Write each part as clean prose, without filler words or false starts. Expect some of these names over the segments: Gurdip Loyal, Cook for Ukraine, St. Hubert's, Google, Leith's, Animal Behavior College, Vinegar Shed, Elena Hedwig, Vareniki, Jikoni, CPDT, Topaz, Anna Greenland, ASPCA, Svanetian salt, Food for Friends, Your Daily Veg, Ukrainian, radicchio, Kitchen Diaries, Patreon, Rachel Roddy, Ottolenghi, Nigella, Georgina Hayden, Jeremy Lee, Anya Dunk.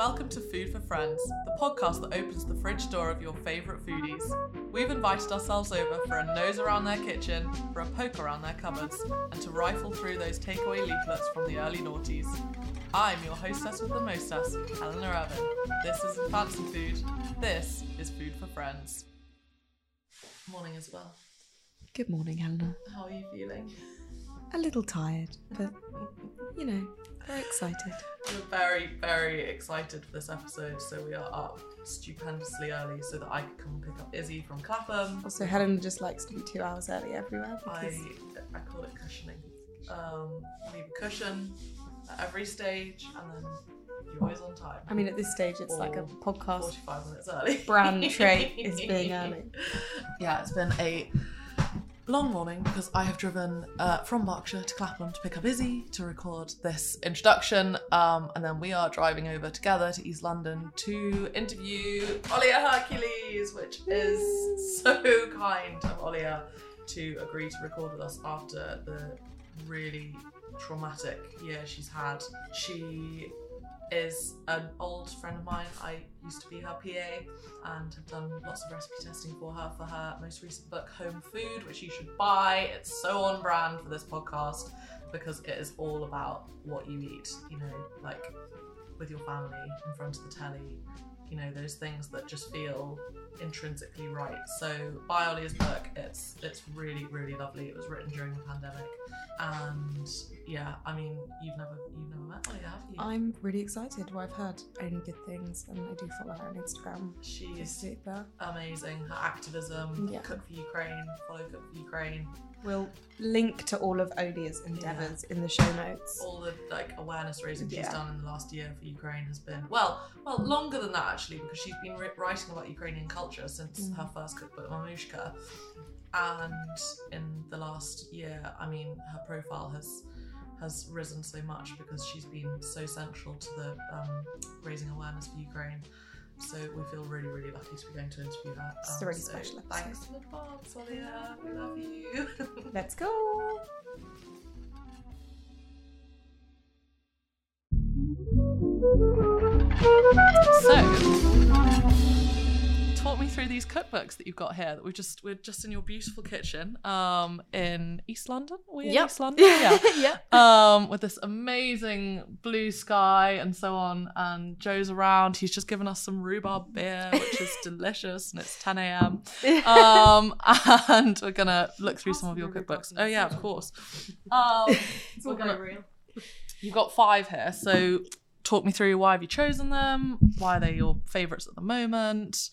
Welcome to Food for Friends, the podcast that opens the fridge door of your favourite foodies. We've invited ourselves over for a nose around their kitchen, for a poke around their cupboards, and to rifle through those takeaway leaflets from the early noughties. I'm your hostess with the mostess, Helena Raven. This isn't fancy food. This is Food for Friends. Morning as well. Good morning, Helena. How are you feeling? A little tired, but, you know, very excited. We're very, very excited for this episode, so we are up stupendously early so that I can come and pick up Izzy from Clapham. Also, Helen just likes to be 2 hours early everywhere. I call it cushioning. Leave a cushion at every stage, and then you're always on time. I mean, at this stage, it's like a podcast. 45 minutes early. Brand trait is being early. Yeah, it's been a long morning because I have driven from Berkshire to Clapham to pick up Izzy to record this introduction, and then we are driving over together to East London to interview Olia Hercules, which is so kind of Olia to agree to record with us after the really traumatic year she's had. She is an old friend of mine. I used to be her PA and have done lots of recipe testing for her most recent book, Home Food, which you should buy. It's so on brand for this podcast because it is all about what you eat, you know, like with your family, in front of the telly, you know, those things that just feel intrinsically right. So buy Olia's book. It's really, really lovely. It was written during the pandemic. And yeah, I mean, you've never met Olia, have you? I'm really excited. Well, I've heard only good things, and I do follow her on Instagram. She's super amazing. Her activism, yeah. Cook for Ukraine, follow Cook for Ukraine. We'll link to all of Olia's endeavours in the show notes. All the like awareness raising she's done in the last year for Ukraine has been well longer than that actually, because she's been writing about Ukrainian culture since her first cookbook, Mamushka, and in the last year, I mean, her profile has risen so much because she's been so central to the raising awareness for Ukraine. So we feel really, really lucky to be going to interview her. It's a really special episode. Thanks in advance, Olia. We love you. Let's go. So, talk me through these cookbooks that you've got here. That we're just in your beautiful kitchen in East London. East London, yeah. With this amazing blue sky and so on. And Joe's around. He's just given us some rhubarb beer, which is delicious, and it's 10 a.m. And we're gonna look through some of your cookbooks. Oh yeah, of course. It's all very real. You've got 5 here, so talk me through, why have you chosen them? Why are they your favourites at the moment?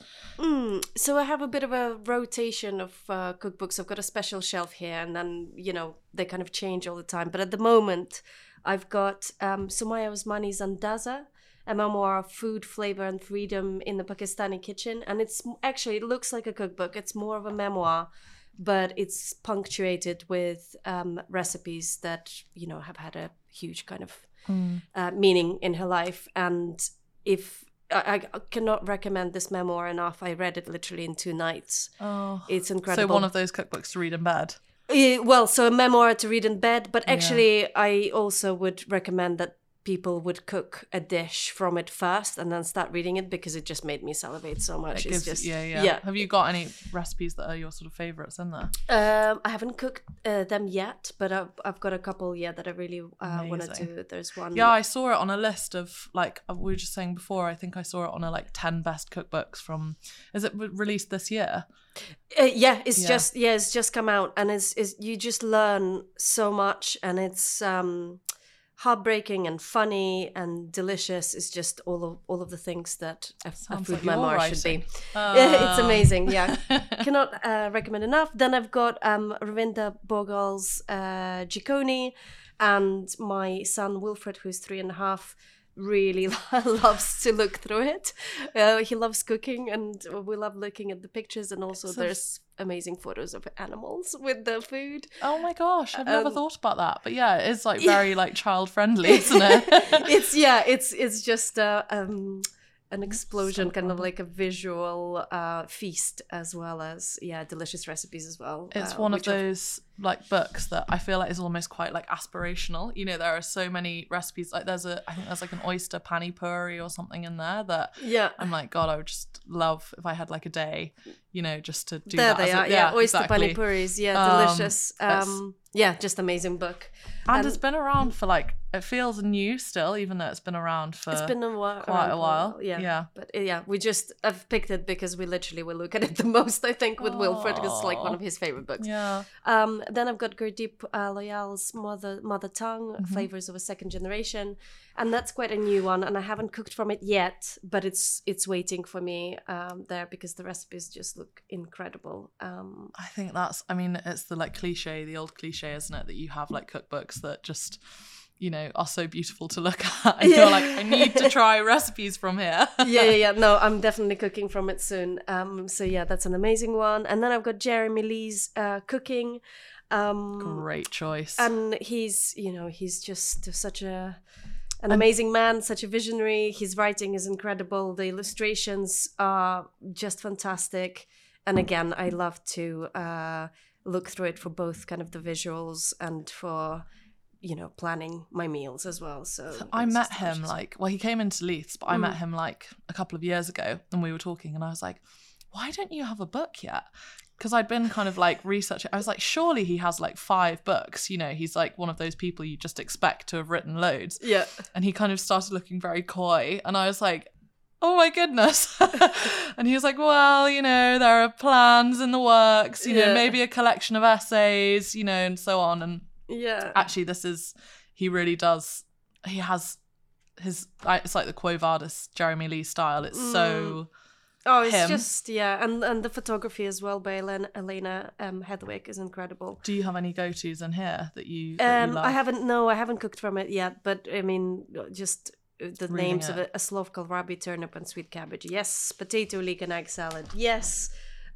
So I have a bit of a rotation of cookbooks. I've got a special shelf here, and then, you know, they kind of change all the time. But at the moment, I've got Sumayya Osmani Zandaza, a memoir of food, flavour and freedom in the Pakistani kitchen. And it's actually, it looks like a cookbook. It's more of a memoir, but it's punctuated with recipes that, you know, have had a huge kind of meaning in her life. And if I cannot recommend this memoir enough. I read it literally in 2 nights. Oh, it's incredible. So one of those cookbooks to read in bed. So a memoir to read in bed, but actually I also would recommend that people would cook a dish from it first and then start reading it, because it just made me salivate so much. Have you got any recipes that are your sort of favourites in there? I haven't cooked them yet, but I've got a couple that I really want to do. There's one. Yeah, I saw it on a list of, like, we were just saying before, I think I saw it on a, like, 10 best cookbooks from, is it released this year? It's just come out, and it's you just learn so much, and it's heartbreaking and funny and delicious. Is just all of the things that a food memoir should be. It's amazing. Yeah, cannot recommend enough. Then I've got Ravinda Bogal's Jikoni, and my son Wilfred, who's 3.5, really loves to look through it. He loves cooking, and we love looking at the pictures, and also there's amazing photos of animals with the food. Oh my gosh, I've never thought about that, but yeah, it's like very like child friendly, isn't it? It's just an explosion, kind of like a visual feast, as well as delicious recipes as well. It's one of those like books that I feel like is almost quite like aspirational. You know, there are so many recipes. Like I think there's like an oyster pani puri or something in there that I'm like, God, I would just love if I had like a day, you know, just to do that. There they are. Oyster pani puris. Delicious. Just amazing book. And it's been around for like, it feels new still, even though it's been around for quite a while. But we just have picked it because we literally will look at it the most, I think, with Wilfred, because it's like one of his favorite books. Then I've got Gurdip Loyal's Mother Tongue, Flavors of a Second Generation. And that's quite a new one. And I haven't cooked from it yet, but it's waiting for me there, because the recipes just look incredible. I think it's the like cliche, the old cliche, isn't it? That you have like cookbooks that just, you know, are so beautiful to look at. And you're like, I need to try recipes from here. No, I'm definitely cooking from it soon. That's an amazing one. And then I've got Jeremy Lee's cooking. Great choice. And he's just such an amazing man, such a visionary. His writing is incredible. The illustrations are just fantastic. And again, I love to look through it for both kind of the visuals and for, you know, planning my meals as well. So I met him he came into Leith's, but I met him like a couple of years ago, and we were talking, and I was like, why don't you have a book yet? Because I'd been kind of like researching. I was like, surely he has like 5 books. You know, he's like one of those people you just expect to have written loads. Yeah. And he kind of started looking very coy. And I was like, oh my goodness. And he was like, well, you know, there are plans in the works, you know, maybe a collection of essays, you know, and so on. And actually it's like the Quo Vadis Jeremy Lee style. It's so... Oh, it's him. And the photography as well by Elena Hedwig is incredible. Do you have any go-tos in here that you love? I haven't cooked from it yet, but I mean, just the names of it. A slow kohlrabi, turnip and sweet cabbage. Yes. Potato, leek and egg salad. Yes.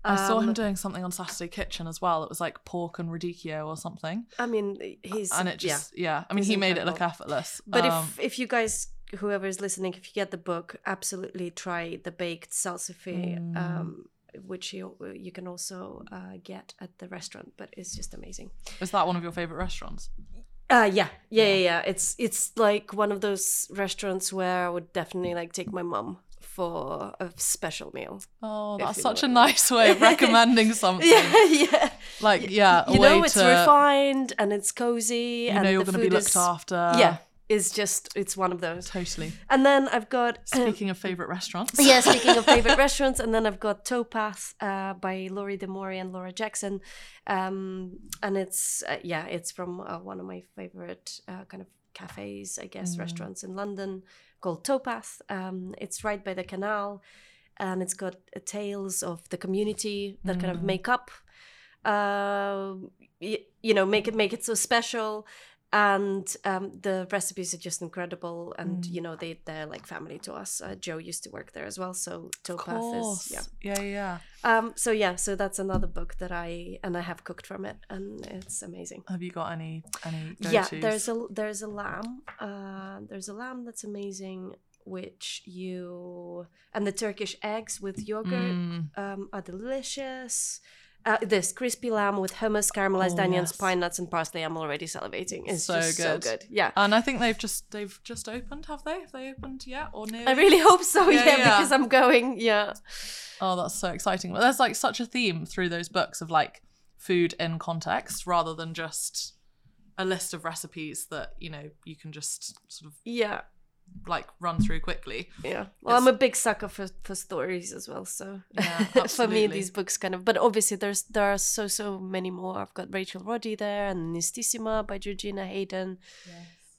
I saw him doing something on Saturday Kitchen as well. It was like pork and radicchio or something. I mean, he made it look effortless. But if you guys... Whoever is listening, if you get the book, absolutely try the baked salsify, which you can also get at the restaurant, but it's just amazing. Is that one of your favorite restaurants? Yeah. It's like one of those restaurants where I would definitely like take my mum for a special meal. Oh, that's such a nice way of recommending something. It's refined and it's cozy. You know, you're going to be looked after. Yeah. It's one of those. Totally. And then I've got... Speaking of favourite restaurants. Speaking of favourite restaurants. And then I've got Topaz by Laurie DeMorey and Laura Jackson. And it's from one of my favourite kind of cafes, I guess, restaurants in London called Topaz. It's right by the canal. And it's got tales of the community that kind of make up, make it so special. And the recipes are just incredible, and they're like family to us. Joe used to work there as well, so Topaz is so that's another book that I have cooked from it, and it's amazing. Have you got any go-tos? There's a lamb that's amazing, which and the Turkish eggs with yogurt are delicious. This crispy lamb with hummus, caramelized onions, pine nuts, and parsley. I'm already salivating. It's so just good. So good. Yeah. And I think they've just opened, have they? Have they opened yet? Or no? I really hope so, because I'm going, Oh, that's so exciting. Well, there's like such a theme through those books of like food in context rather than just a list of recipes that, you know, you can just sort of like run through quickly. I'm a big sucker for stories as well, so for me these books kind of, but obviously there are so many more. I've got Rachel Roddy there, and Nistissima by Georgina Hayden,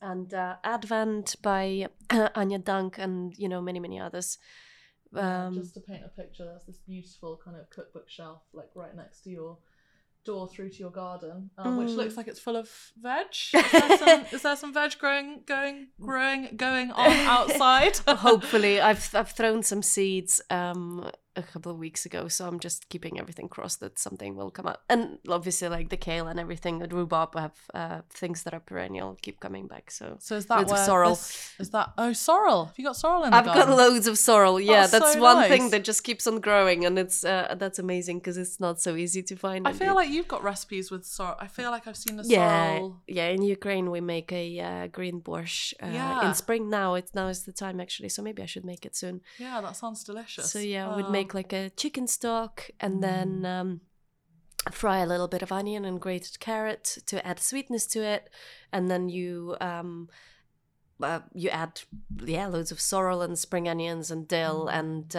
and Advent by Anya Dunk, and you know, many others. Just to paint a picture, there's this beautiful kind of cookbook shelf like right next to your door through to your garden, which looks like it's full of veg. Is there some veg growing on outside? Hopefully. I've thrown some seeds a couple of weeks ago, so I'm just keeping everything crossed that something will come up. And obviously, like the kale and everything, the rhubarb have things that are perennial keep coming back. So is that sorrel? Sorrel? Have you got sorrel in? I've got loads of sorrel. Yeah, that's so one nice thing that just keeps on growing, and it's that's amazing because it's not so easy to find. I feel like you've got recipes with sorrel. I feel like I've seen the sorrel. Yeah, in Ukraine we make a green borscht in spring now. Now is the time actually, so maybe I should make it soon. Yeah, that sounds delicious. So yeah, we'd make like a chicken stock and then fry a little bit of onion and grated carrot to add sweetness to it, and then you add loads of sorrel and spring onions and dill and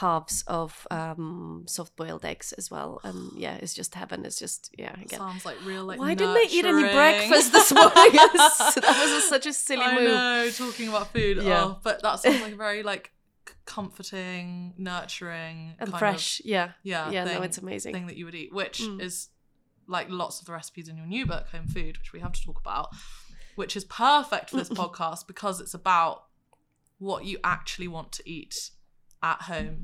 halves of soft-boiled eggs as well, and it's just heaven. It's just again. Sounds like real like why nurturing. Didn't I eat any breakfast this morning? That was such a silly move. I know, talking about food. Oh, but that sounds like very like comforting, nurturing and fresh of, thing, it's amazing thing that you would eat, which is like lots of the recipes in your new book Home Food, which we have to talk about, which is perfect for this podcast because it's about what you actually want to eat at home,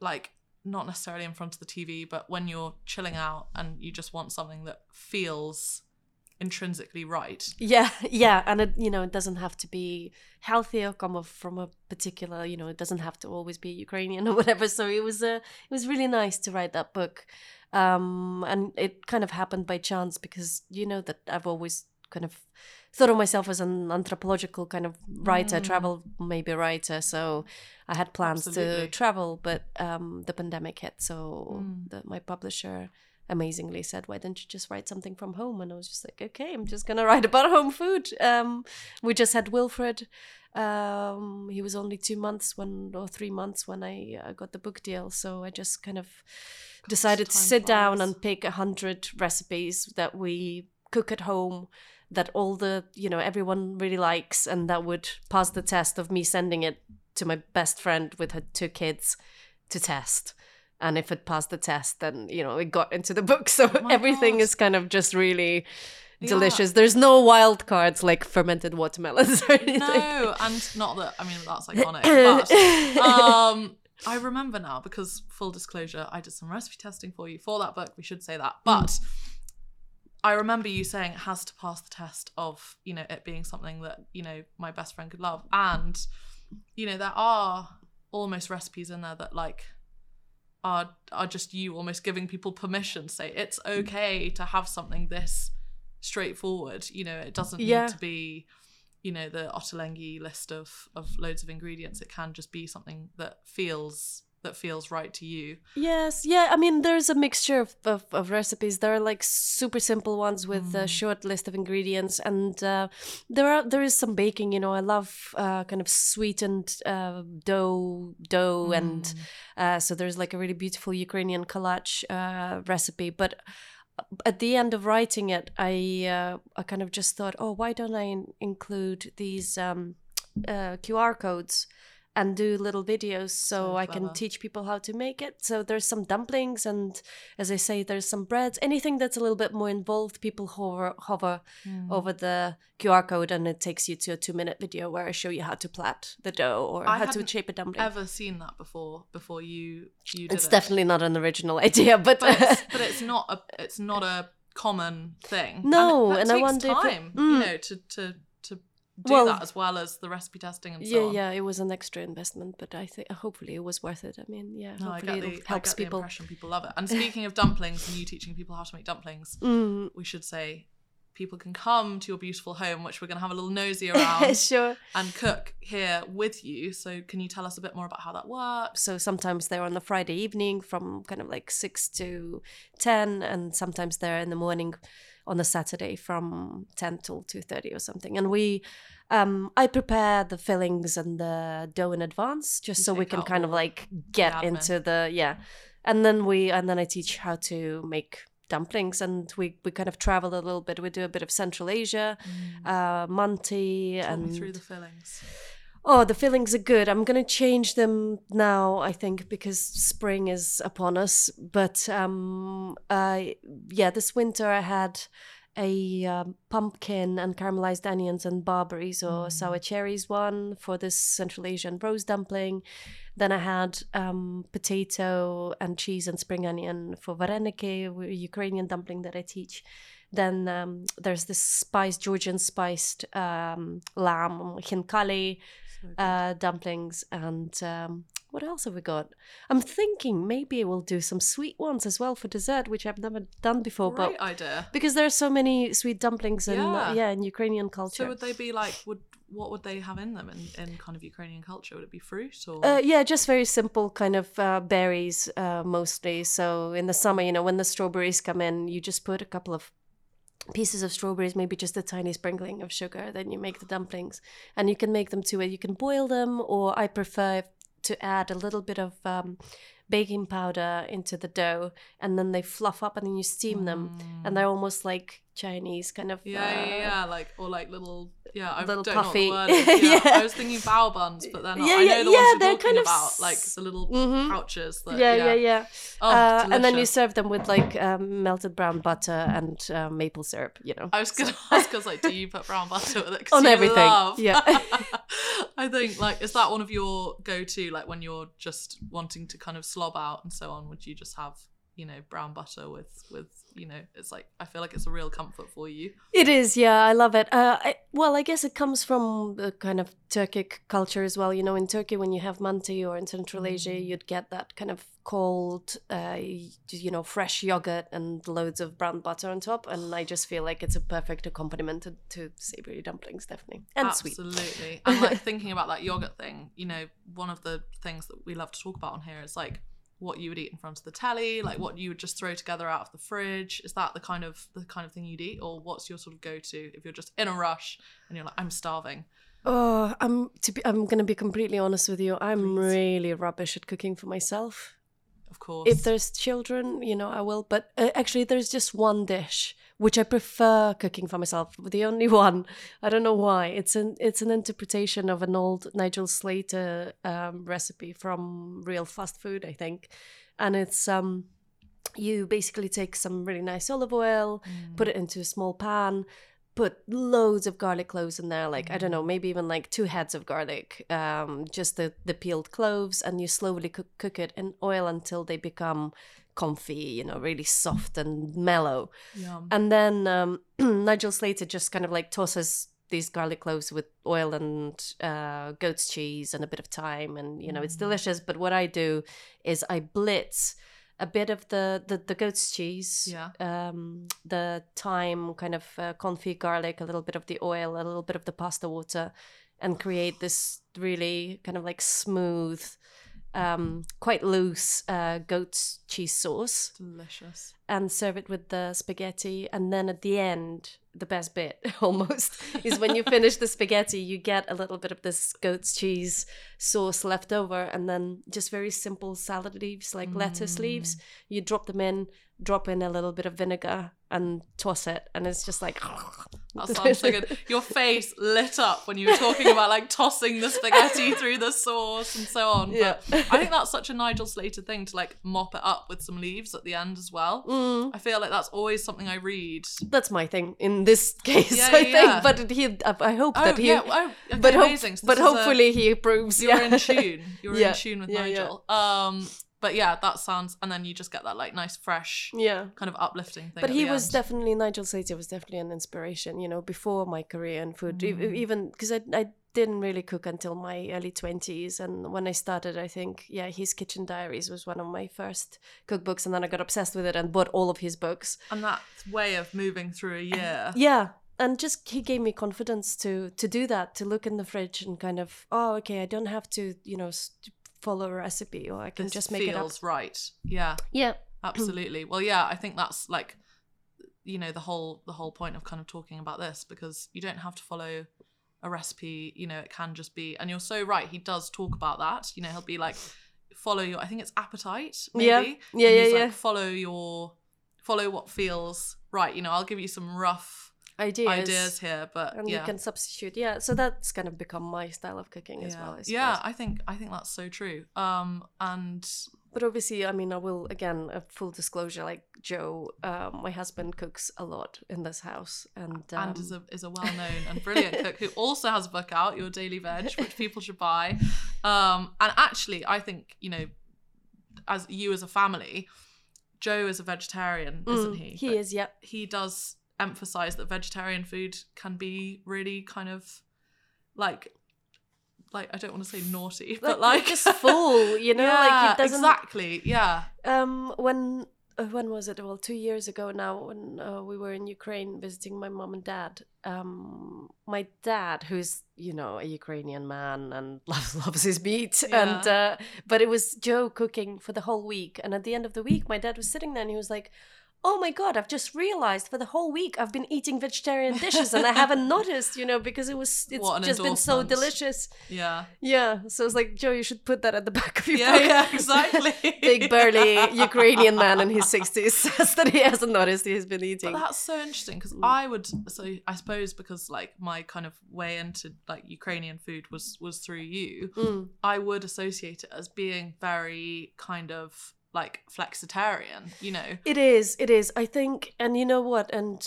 like not necessarily in front of the TV, but when you're chilling out and you just want something that feels intrinsically right. And it it doesn't have to be healthy or come from a particular, it doesn't have to always be Ukrainian or whatever. So it was really nice to write that book, and it kind of happened by chance because that I've always kind of thought of myself as an anthropological kind of writer, writer, so I had plans to travel, but the pandemic hit, so my publisher amazingly said, why don't you just write something from home? And I was just like, okay, I'm just gonna write about home food. We just had Wilfred. He was only 2 months or 3 months when I got the book deal, so I just kind of decided to sit down and pick 100 recipes that we cook at home that all the everyone really likes, and that would pass the test of me sending it to my best friend with her 2 kids to test. And if it passed the test, then, it got into the book. So everything is kind of just really delicious. There's no wild cards like fermented watermelons or anything. No, and not that, that's iconic. But I remember now because, full disclosure, I did some recipe testing for you for that book. We should say that. But I remember you saying it has to pass the test of, it being something that, my best friend could love. And, there are almost recipes in there that are just you almost giving people permission to say it's okay to have something this straightforward. It doesn't need to be the Ottolenghi list of loads of ingredients. It can just be something that feels right to you. Yes, there's a mixture of recipes. There are like super simple ones with a short list of ingredients, and there is some baking. I love kind of sweetened dough, and so there's like a really beautiful Ukrainian kolache recipe. But at the end of writing it, I kind of just thought, why don't I include these QR codes and do little videos so I can teach people how to make it. So there's some dumplings, and as I say, there's some breads. Anything that's a little bit more involved, people hover over the QR code and it takes you to a 2-minute video where I show you how to plait the dough or how to shape a dumpling. I've never seen that before you did it. It's definitely not an original idea, but it's not a common thing. No, and I wonder if it, to do that as well as the recipe testing and so on. Yeah, it was an extra investment, but I think hopefully it was worth it. Hopefully it helps people. I get the impression people love it. And speaking of dumplings and you teaching people how to make dumplings, we should say people can come to your beautiful home, which we're going to have a little nosy around and cook here with you. So can you tell us a bit more about how that works? So sometimes they're on the Friday evening from kind of like 6 to 10, and sometimes they're in the morning on a Saturday from 10 till 2:30 or something. And we, I prepare the fillings and the dough in advance, just so we can kind of like get into the, And then I teach how to make dumplings, and we kind of travel a little bit. We do a bit of Central Asia, Manti. Tell me through the fillings. Oh, the fillings are good. I'm going to change them now, I think, because spring is upon us. But this winter I had a pumpkin and caramelized onions and barberries or sour cherries one for this Central Asian roast dumpling. Then I had potato and cheese and spring onion for vareniki, Ukrainian dumpling that I teach. Then there's this spiced, Georgian spiced lamb, khinkali dumplings. And what else have we got? I'm thinking maybe we'll do some sweet ones as well for dessert, which I've never done before. Great idea. Because there are so many sweet dumplings in Ukrainian culture. So would they be like, what would they have in them in kind of Ukrainian culture? Would it be fruit or? Just very simple kind of berries mostly. So in the summer, when the strawberries come in, you just put a couple of pieces of strawberries, maybe just a tiny sprinkling of sugar. Then you make the dumplings and you can make them too. You can boil them, or I prefer to add a little bit of baking powder into the dough, and then they fluff up and then you steam them, and they're almost like Chinese kind of little puffy. I was thinking bao buns, but they're not. I know the ones you're talking about, like the little pouches. That, and then you serve them with like melted brown butter and maple syrup. I was gonna ask, because do you put brown butter with it? On everything. I think is that one of your go-to? Like when you're just wanting to kind of slob out and so on, would you just have brown butter with it's like, I feel like it's a real comfort for you. It is, yeah, I love it. I guess it comes from the kind of Turkic culture as well. In Turkey, when you have manti, or in Central Asia, you'd get that kind of cold, fresh yogurt and loads of brown butter on top. And I just feel like it's a perfect accompaniment to savory dumplings, definitely. And absolutely. Sweet. Absolutely. And thinking about that yogurt thing, one of the things that we love to talk about on here is what you would eat in front of the telly, what you would just throw together out of the fridge. Is that the kind of thing you'd eat, or what's your sort of go-to if you're just in a rush and you're like, I'm starving? Oh, I'm going to be completely honest with you. I'm really rubbish at cooking for myself. Of course. If there's children, I will. But actually, there's just one dish which I prefer cooking for myself. The only one. I don't know why. It's an interpretation of an old Nigel Slater recipe from Real Fast Food, I think. And it's you basically take some really nice olive oil, put it into a small pan, put loads of garlic cloves in there, I don't know, maybe even 2 heads of garlic, just the peeled cloves, and you slowly cook it in oil until they become comfy, really soft and mellow. Yum. And then Nigel Slater just kind of tosses these garlic cloves with oil and goat's cheese and a bit of thyme, and it's delicious. But what I do is I blitz a bit of the goat's cheese, the thyme, kind of confit garlic, a little bit of the oil, a little bit of the pasta water, and create this really kind of smooth, quite loose goat's cheese sauce. Delicious. And serve it with the spaghetti. And then at the end, the best bit almost is when you finish the spaghetti, you get a little bit of this goat's cheese sauce left over, and then just very simple salad leaves, lettuce leaves. You drop in a little bit of vinegar and toss it, and it's just that sounds so good. Your face lit up when you were talking about tossing the spaghetti through the sauce and so on. Yeah. But I think that's such a Nigel Slater thing to mop it up with some leaves at the end as well. I feel like that's always something I read. That's my thing in this case, But I hope that he... amazing. But hopefully he approves. You're in tune. You're in tune with Nigel. Yeah. But yeah, that sounds... And then you just get that nice, fresh, kind of uplifting thing. But Nigel Slater was definitely an inspiration, before my career in food. Even... Because I didn't really cook until my early 20s. And when I started, I think, his Kitchen Diaries was one of my first cookbooks. And then I got obsessed with it and bought all of his books. And that way of moving through a year. Yeah. And just he gave me confidence to do that, to look in the fridge and kind of, I don't have to, follow a recipe, or I can just make it up. Feels right. Yeah. Yeah. Absolutely. Well, yeah, I think that's the whole point of kind of talking about this, because you don't have to follow a recipe, it can just be, and you're so right, he does talk about that, he'll be follow your, I think it's appetite, maybe. Yeah. Yeah. And he's follow what feels right. I'll give you some rough ideas here, but and you can substitute. Yeah, so that's kind of become my style of cooking as well. I think that's so true. And But obviously, I mean, I will, again, a full disclosure, like Joe, my husband cooks a lot in this house. And is a well-known and brilliant cook who also has a book out, Your Daily Veg, which people should buy. And actually, I think, you know, as you as a family, Joe is a vegetarian, isn't he? He is, yeah. He does emphasize that vegetarian food can be really kind of like I don't want to say naughty, but like just full, you know. Yeah, like it doesn't exactly. Yeah. When was it? Well, 2 years ago now, when we were in Ukraine visiting my mom and dad. My dad, who's, you know, a Ukrainian man and loves his meat, yeah. But it was Joe cooking for the whole week. And at the end of the week, my dad was sitting there and he was like, oh my God, I've just realized for the whole week I've been eating vegetarian dishes and I haven't noticed, you know, because it's just been so delicious. Yeah. Yeah. So it's like, Joe, you should put that at the back of your book. Yeah, exactly. Big burly Ukrainian man in his 60s says that he hasn't noticed he's been eating. But that's so interesting because I suppose because like my kind of way into like Ukrainian food was through you, I would associate it as being very kind of like flexitarian, you know. It is. I think, and you know what? And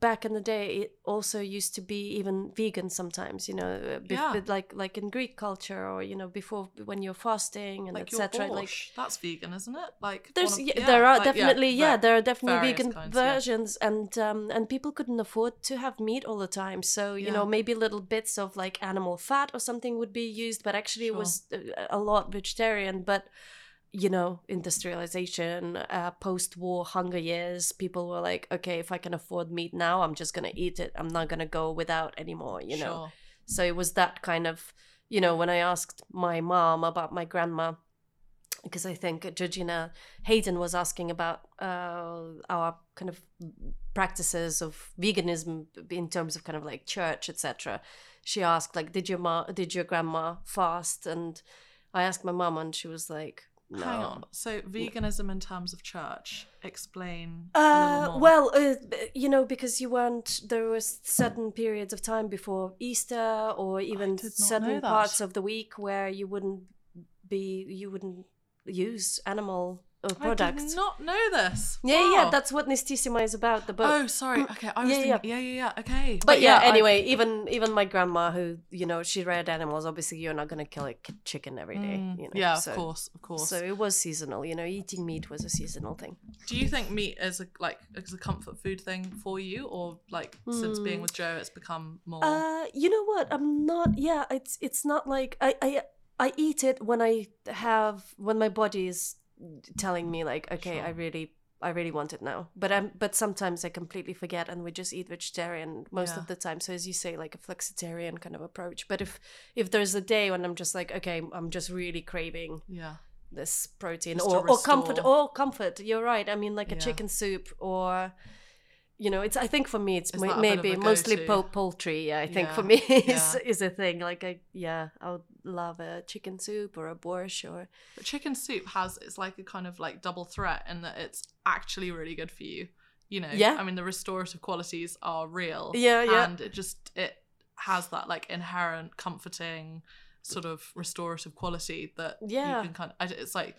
back in the day, it also used to be even vegan sometimes, you know, like in Greek culture or, you know, before when you're fasting and etc. Like that's vegan, isn't it? Like there are definitely vegan kinds, versions, yeah. And people couldn't afford to have meat all the time, so you know maybe little bits of like animal fat or something would be used, but actually it was a lot vegetarian, but. You know, industrialization, post-war hunger years, people were like, okay, if I can afford meat now, I'm just going to eat it. I'm not going to go without anymore, you know. Sure. So it was that kind of, you know, when I asked my mom about my grandma, because I think Georgina Hayden was asking about our kind of practices of veganism in terms of kind of like church, etc. She asked like, did your grandma fast? And I asked my mom and she was like, no. Hang on. So veganism in terms of church, explain a little more. Well, you know, because you weren't, there was certain periods of time before Easter or even certain parts of the week where you wouldn't use animal products. I did not know this. Yeah, yeah, that's what Nistissima is about, the book. Oh, sorry. Okay, I was thinking, yeah, okay. But anyway, even my grandma who, you know, she reared animals, obviously you're not going to kill a chicken every day. You know? Yeah, so, of course. So it was seasonal, you know, eating meat was a seasonal thing. Do you think meat is a comfort food thing for you or like since being with Joe it's become more? You know what, I'm not, it's not like, I eat it when my body is telling me like, okay, sure. I really want it now, but sometimes I completely forget and we just eat vegetarian most of the time. So as you say, like a flexitarian kind of approach. But if there's a day when I'm just like, okay, I'm just really craving this protein or comfort. You're right. I mean, like a chicken soup or, you know, it's. I think for me, it's maybe mostly poultry. Yeah, I think for me is a thing. Like I would love a chicken soup or a borscht or. But chicken soup it's like a kind of like double threat in that it's actually really good for you. You know, I mean the restorative qualities are real. Yeah, and it has that like inherent comforting sort of restorative quality that you can kind of. It's like.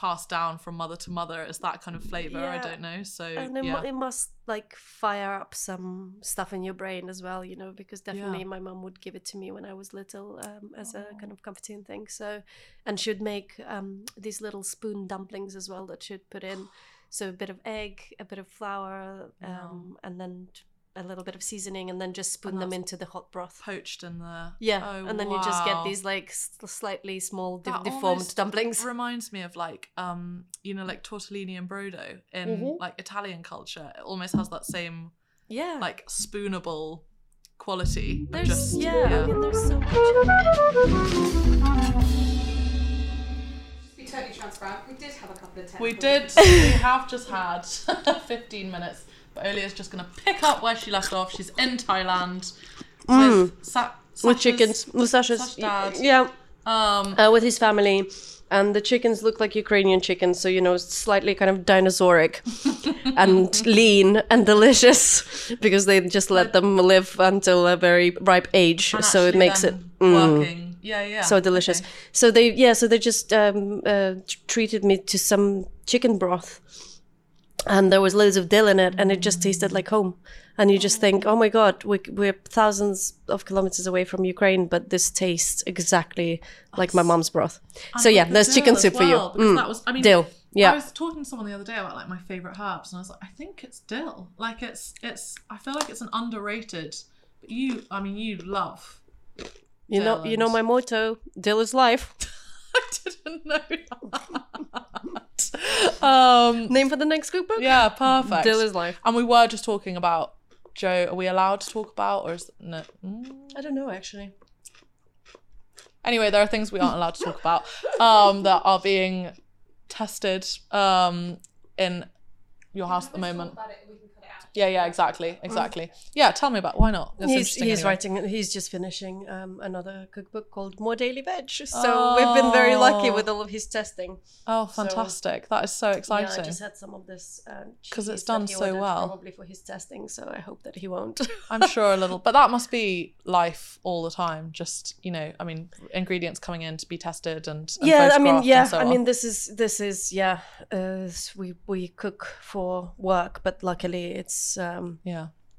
Passed down from mother to mother is that kind of flavor. I don't know, so and it must like fire up some stuff in your brain as well, you know, because definitely my mum would give it to me when I was little as a kind of comforting thing. So and she'd make these little spoon dumplings as well that she'd put in, so a bit of egg, a bit of flour, and then a little bit of seasoning, and then just spoon them into the hot broth. Poached in there. Yeah, oh, and then you just get these like slightly small deformed dumplings. Reminds me of like, you know, like tortellini and brodo in like Italian culture. It almost has that same like spoonable quality. There's I mean, there's so much. To be totally transparent, we did have a couple of. We did. We have just had 15 minutes. Olia's just going to pick up where she left off. She's in Thailand with Sasha's dad. Yeah. With his family. And the chickens look like Ukrainian chickens. So, you know, slightly kind of dinosauric and lean and delicious because they just let them live until a very ripe age. So it makes it working. Yeah, yeah. So delicious. Okay. So they, yeah, so they just treated me to some chicken broth. And there was loads of dill in it, and it just tasted like home. And you just think, oh my God, we're thousands of kilometers away from Ukraine, but this tastes exactly like my mom's broth. So yeah, there's chicken soup for you. That was, I mean, dill. Yeah. I was talking to someone the other day about like my favorite herbs, and I was like, I think it's dill. Like it's. I feel like it's an underrated. But you, I mean, you love. You know my motto: dill is life. I didn't know that. Name for the next cookbook? Yeah, perfect. Dill is life. And we were just talking about, Joe, are we allowed to talk about, or is no? I don't know, actually. Anyway, there are things we aren't allowed to talk about that are being tested in your house at the moment. Yeah, exactly. Yeah, tell me about, why not? That's he's anyway. He's just finishing another cookbook called More Daily Veg. So we've been very lucky with all of his testing. Oh, fantastic. So, that is so exciting. Yeah, I just had some of this. Because it's done so well. Probably for his testing, so I hope that he won't. I'm sure a little. But that must be life all the time. Just, you know, I mean, ingredients coming in to be tested and yeah, I mean, yeah, so I mean, this is, yeah, we cook for work, but luckily it's, yeah,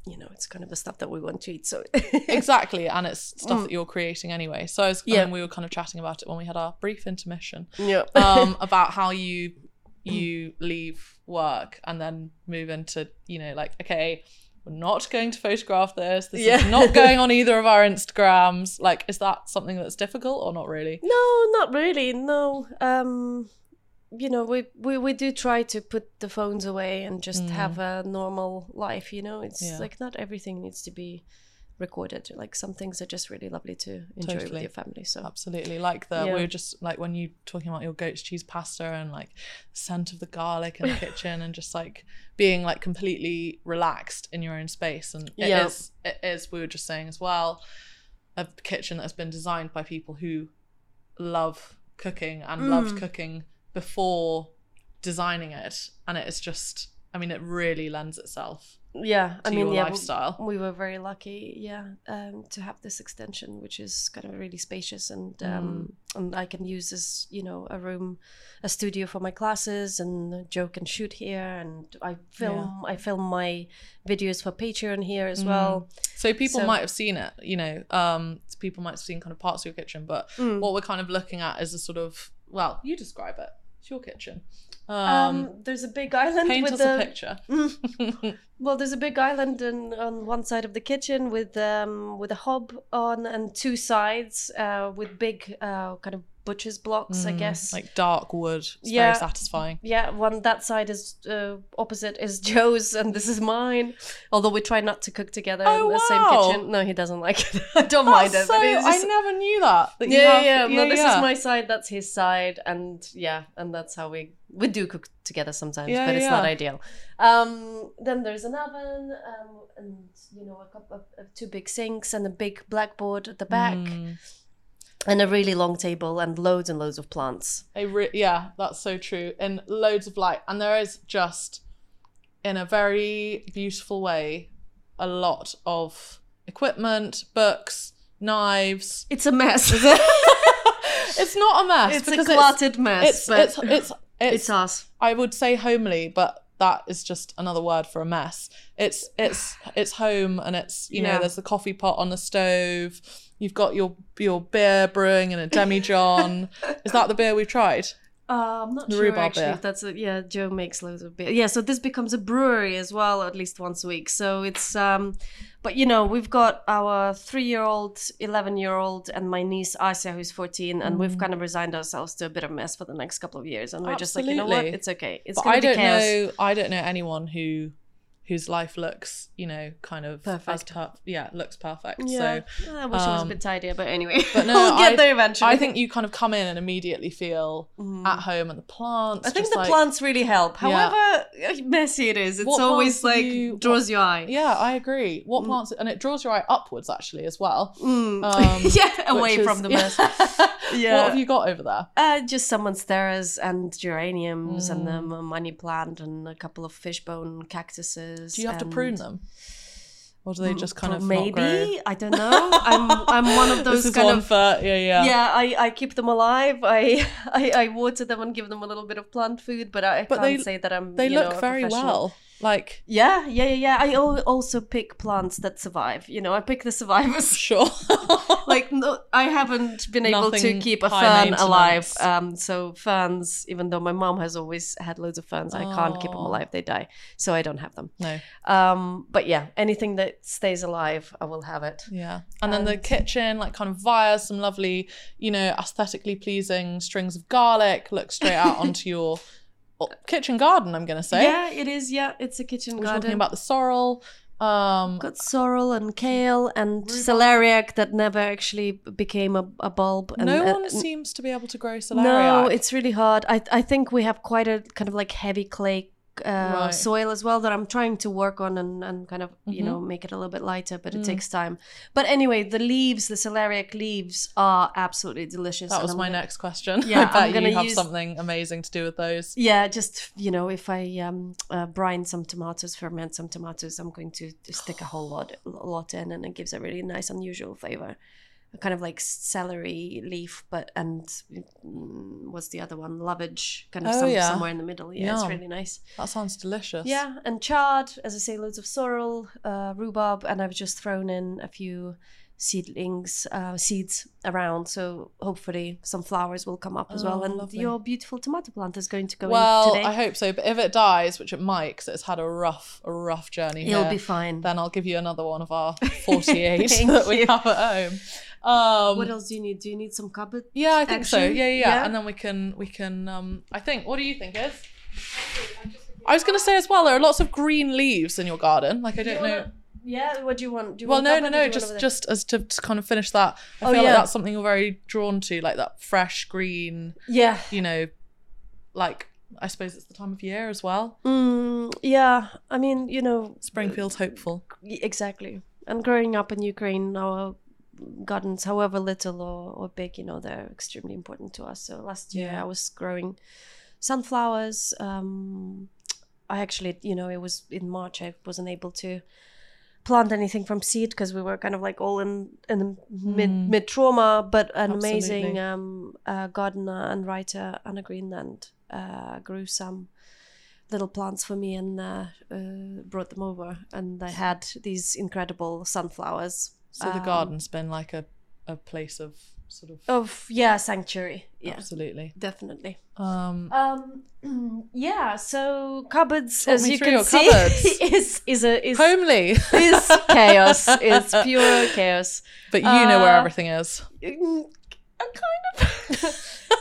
you know, it's kind of the stuff that we want to eat, so exactly, and it's stuff that you're creating anyway, so we were kind of chatting about it when we had our brief intermission, yeah, about how you leave work and then move into, you know, like, okay, we're not going to photograph this is not going on either of our Instagrams. Like, is that something that's difficult or not really? No, not really. You know, we do try to put the phones away and just have a normal life, you know. It's like not everything needs to be recorded. Like some things are just really lovely to enjoy with your family. So absolutely. Like we were just like when you talking about your goat's cheese pasta and like the scent of the garlic in the kitchen and just like being like completely relaxed in your own space. And it is, we were just saying as well, a kitchen that has been designed by people who love cooking and loved cooking before designing it, and it's just, I mean, it really lends itself to your lifestyle. We were very lucky to have this extension, which is kind of really spacious, and I can use as, you know, a studio for my classes, and Joe can shoot here, and I film my videos for Patreon here as well. So people might have seen it, you know, people might have seen kind of parts of your kitchen, but what we're kind of looking at is a sort of, well, you describe it. It's your kitchen. There's a big island. Paint us a picture. Well, there's a big island on one side of the kitchen with a hob on, and two sides with big kind of butcher's blocks, I guess. Like dark wood. It's very satisfying. Yeah, one that side is opposite is Joe's, and this is mine. Although we try not to cook together in the same kitchen. No, he doesn't like it. I don't mind it. So, but it's just... I never knew that. This is my side. That's his side, and that's how we do cook together sometimes, but it's not ideal. Then there's an oven, and you know, a couple of two big sinks and a big blackboard at the back, and a really long table and loads of plants. That's so true, and loads of light. And there is just, in a very beautiful way, a lot of equipment, books, knives. It's a mess. It's not a mess. It's a cluttered mess. It's us. I would say homely, but that is just another word for a mess. It's home, and it's, you know, there's the coffee pot on the stove. You've got your beer brewing in a demijohn. Is that the beer we've tried? I'm not sure actually beer. If that's it. Yeah, Joe makes loads of beer. Yeah, so this becomes a brewery as well, at least once a week. So it's, but you know, we've got our 3-year-old, 11-year-old, and my niece Asia, who's 14, and we've kind of resigned ourselves to a bit of mess for the next couple of years, and we're just like, you know what, it's okay. It's gonna be chaos. I don't know anyone whose life looks, you know, kind of perfect. Looks perfect. Yeah. So I wish it was a bit tidier, but anyway. But no, we'll get there eventually. I think you kind of come in and immediately feel at home, and the plants. I think the plants really help. However messy it is, it's always like draws your eye. Yeah, I agree. What plants, and it draws your eye upwards actually as well. Away from the mess. Yeah. What have you got over there? Just some monsteras and geraniums, and the money plant, and a couple of fishbone cactuses. Do you have to prune them? Or do they just kind of maybe not grow? I don't know. I'm one of those kind of I keep them alive. I water them and give them a little bit of plant food, but I can't say that I'm. They look very well. Like yeah. I also pick plants that survive. You know, I pick the survivors. Sure. Like no, I haven't been able to keep a fern alive. So ferns, even though my mom has always had loads of ferns, I can't keep them alive. They die, so I don't have them. No. But yeah, anything that stays alive, I will have it. Yeah. And then the kitchen, like kind of via some lovely, you know, aesthetically pleasing strings of garlic, look straight out onto your. Kitchen garden, I'm gonna say. Yeah, it is. Yeah, it's a kitchen garden. We're talking about the sorrel. Got sorrel and kale and celeriac that never actually became a bulb. And, no one seems to be able to grow celeriac. No, it's really hard. I think we have quite a kind of like heavy clay soil as well that I'm trying to work on and kind of you know make it a little bit lighter, but it takes time. But anyway, the celeriac leaves are absolutely delicious. That was my next question. Yeah, I bet you have something amazing to do with those. Yeah, just you know, if I ferment some tomatoes, I'm going to stick a whole lot in, and it gives a really nice unusual flavor. Kind of like celery leaf, but and what's the other one? Lovage, kind of somewhere in the middle. Yeah, it's really nice. That sounds delicious. Yeah, and chard, as I say, loads of sorrel, rhubarb, and I've just thrown in a few seeds around, so hopefully some flowers will come up as well. And lovely. Your beautiful tomato plant is going to go in today. I hope so, but if it dies, which it might, because it's had a rough journey here, it'll be fine. Then I'll give you another one of our 48 that we have at home. What else do you need? Do you need some cupboard? Yeah, I think so. Yeah. And then we can. I think. What do you think, Iz? I was going to say as well. There are lots of green leaves in your garden. Like I don't know. Yeah, what do you want? No. Just as to kind of finish that. I feel like that's something you're very drawn to, like that fresh green. Yeah. You know, like I suppose it's the time of year as well. Yeah, I mean, you know, spring feels hopeful. Exactly. And growing up in Ukraine, our gardens, however little or big, you know, they're extremely important to us. So last year I was growing sunflowers. I actually, you know, it was in March. I wasn't able to plant anything from seed because we were kind of like all in mid trauma, but an amazing gardener and writer Anna Greenland grew some little plants for me and brought them over, and I had these incredible sunflowers. So the garden's been like a place of sort of sanctuary. Yeah, absolutely, definitely. So cupboards, as you can see, is homely. Is chaos. It's pure chaos. But you know where everything is. Kind of.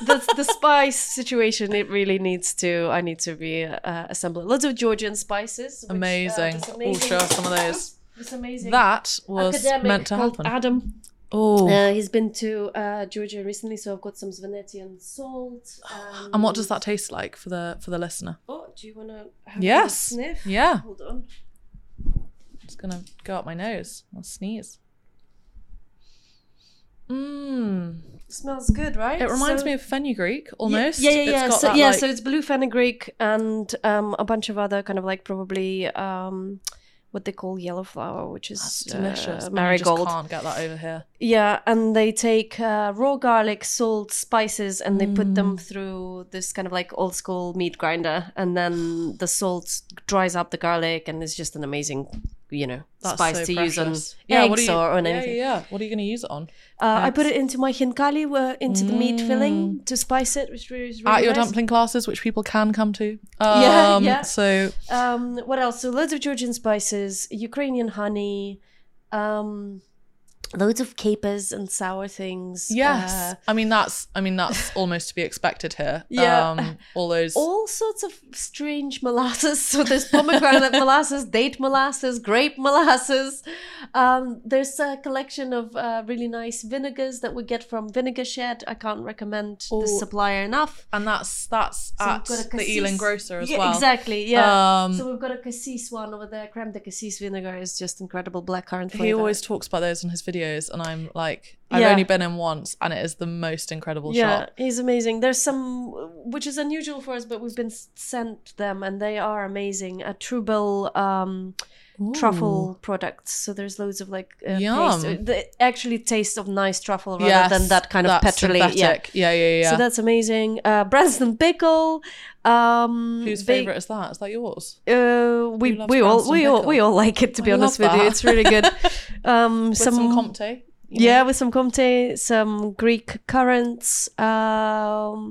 The spice situation, it really needs to. I need to reassemble lots of Georgian spices. Which, amazing. We'll show some of those. It's amazing. That was academic meant to happen. Adam. Oh, he's been to Georgia recently, so I've got some Svanetian salt. And what does that taste like for the listener? Oh, do you want to have a sniff? Yeah. Hold on. I'm just gonna go up my nose. I'll sneeze. Smells good, right? It reminds me of fenugreek almost. Yeah. It's got so it's blue fenugreek and a bunch of other kind of like probably. What they call yellow flower, which is delicious. Marigold. I just can't get that over here. Yeah, and they take raw garlic, salt, spices, and they put them through this kind of like old school meat grinder, and then the salt dries up the garlic, and it's just an amazing, you know, that's spice to precious. Use on eggs or on anything. Yeah, what are you going to use it on? I put it into my hinkali, into the meat filling to spice it, which is really nice. At your dumpling classes, which people can come to. So what else? So loads of Georgian spices, Ukrainian honey, loads of capers and sour things. Yes, I mean that's almost to be expected here. Yeah, all sorts of strange molasses. So there's pomegranate molasses, date molasses, grape molasses. There's a collection of really nice vinegars that we get from Vinegar Shed. I can't recommend this supplier enough. And that's so at the Ealing grocer as well. Exactly. Yeah. So we've got a cassis one over there. Creme de cassis vinegar is just incredible blackcurrant flavor. He always talks about those in his videos. videos, and I'm like, I've only been in once, and it is the most incredible shop. Yeah, he's amazing. There's some, which is unusual for us, but we've been sent them, and they are amazing. A Trouble truffle products. So there's loads of like paste. It actually tastes of nice truffle rather than that kind of petrol-y. Yeah. So that's amazing. Branston Pickle. Whose favorite is that? Is that yours? We all like it, to be honest with you. It's really good. With some Comté. Yeah, with some Comté, some Greek currants. Yeah,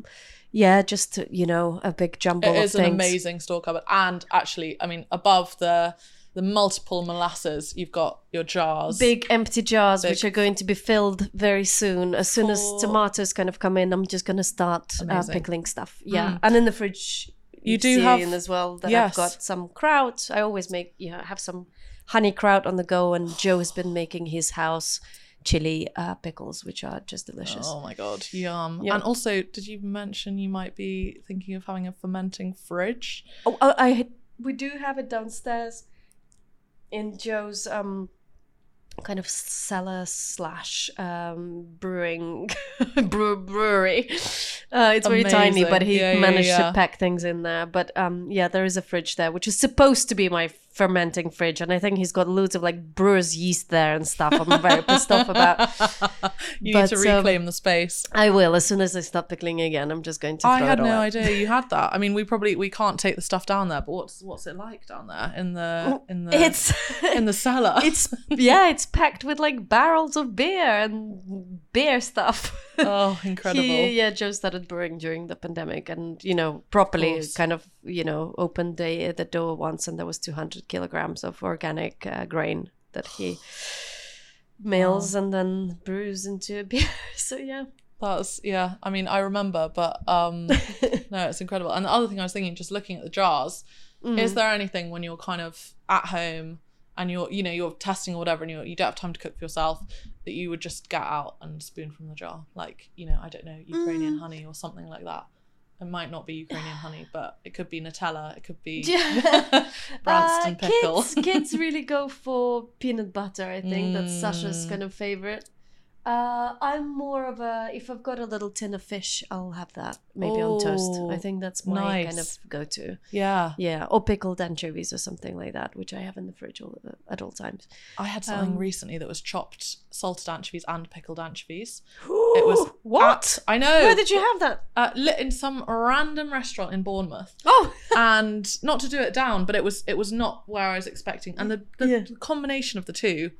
just, a big jumble of things. It is an amazing store cupboard. And actually, I mean, above the multiple molasses, you've got your jars. Big empty jars, which are going to be filled very soon. As soon as tomatoes kind of come in, I'm just going to start pickling stuff. Yeah, and in the fridge, you do have as well that I've got some kraut. I always have some honey kraut on the go, and Joe has been making his house chili pickles, which are just delicious. Oh my god, yum. And also, did you mention you might be thinking of having a fermenting fridge? We do have it downstairs in Joe's kind of cellar / brewing brewery. It's amazing. Very tiny, but he managed to pack things in there. But there is a fridge there, which is supposed to be my fermenting fridge, and I think he's got loads of like brewer's yeast there and stuff. I'm very pissed off about. Need to reclaim the space. I will, as soon as I start pickling again. I'm just going to. I had no idea you had that. I mean, we can't take the stuff down there, but what's it like down there in the cellar? It's packed with like barrels of beer and beer stuff. Oh, incredible! Joe started brewing during the pandemic, and properly kind of opened the door once, and there was 200 kilograms of organic grain that he mills and then brews into a beer. So I mean, I remember, but no, it's incredible. And the other thing I was thinking, just looking at the jars, is there anything when you're kind of at home and you're you're testing or whatever, and you don't have time to cook for yourself, that you would just get out and spoon from the jar, like I don't know, Ukrainian honey or something like that? It might not be Ukrainian honey, but it could be Nutella. It could be Branston pickle. Kids really go for peanut butter. I think that's Sasha's kind of favorite. I'm more of if I've got a little tin of fish, I'll have that maybe on toast. I think that's my kind of go-to. Yeah. Yeah, or pickled anchovies or something like that, which I have in the fridge at all times. I had something recently that was chopped salted anchovies and pickled anchovies. It was what? I know. Where did you have that? In some random restaurant in Bournemouth. Oh. And not to do it down, but it was not where I was expecting. And the combination of the two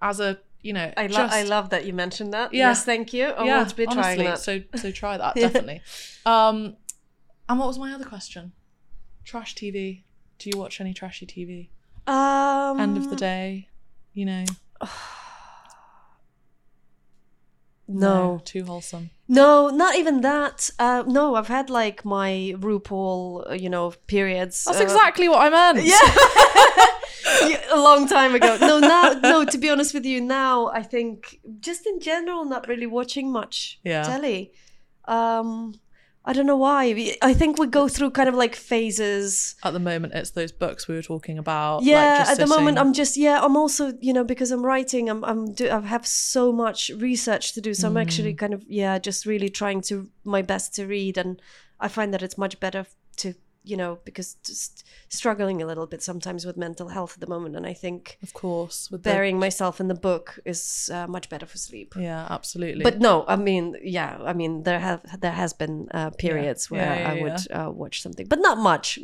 as a I love that you mentioned that. Yeah. Yes, thank you. I want to be trying that. So try that, definitely. And what was my other question? Trash TV. Do you watch any trashy TV? End of the day, No, too wholesome. No, not even that. No, I've had like my RuPaul, periods. That's exactly what I meant. Yeah. A long time ago. No, to be honest with you, now I think just in general not really watching much telly. I don't know why. I think we go through kind of like phases. At the moment, it's those books we were talking about. Yeah, like just at the moment, I'm just, I'm also, because I'm writing, I have so much research to do. So I'm actually kind of, just really trying to my best to read. And I find that it's much better to, because just struggling a little bit sometimes with mental health at the moment. And I think, of course, with burying myself in the book is much better for sleep. Yeah, absolutely. But no, I mean, there has been periods where I would watch something, but not much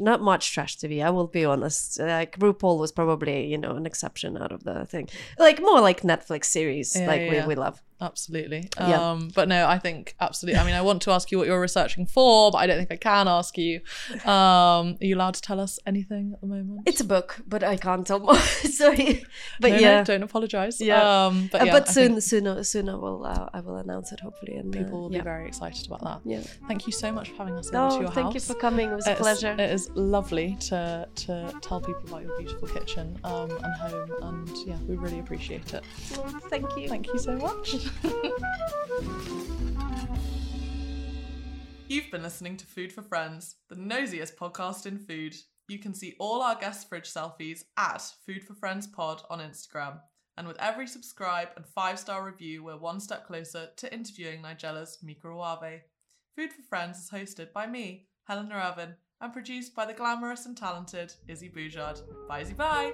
trash TV. I will be honest. Like RuPaul was probably, an exception out of the thing. Like more like Netflix series, we love. Absolutely. But no, I think absolutely. I mean, I want to ask you what you're researching for, but I don't think I can ask you. Are you allowed to tell us anything at the moment? It's a book, but I can't tell more. Sorry, but no, don't apologise. Yeah. But soon I will announce it, hopefully, and people will be very excited about that. Yeah. Thank you so much for having us into your house. Thank you for coming. It was a pleasure. It is lovely to tell people about your beautiful kitchen and home, and we really appreciate it. Well, thank you. Thank you so much. You've been listening to Food for Friends, the nosiest podcast in food. You can see all our guest fridge selfies at Food for Friends Pod on Instagram. And with every subscribe and 5-star review, we're one step closer to interviewing Nigella's Mikroave. Food for Friends is hosted by me, Helena Raven, and produced by the glamorous and talented Izzy Boujard. Bye, Izzy, bye!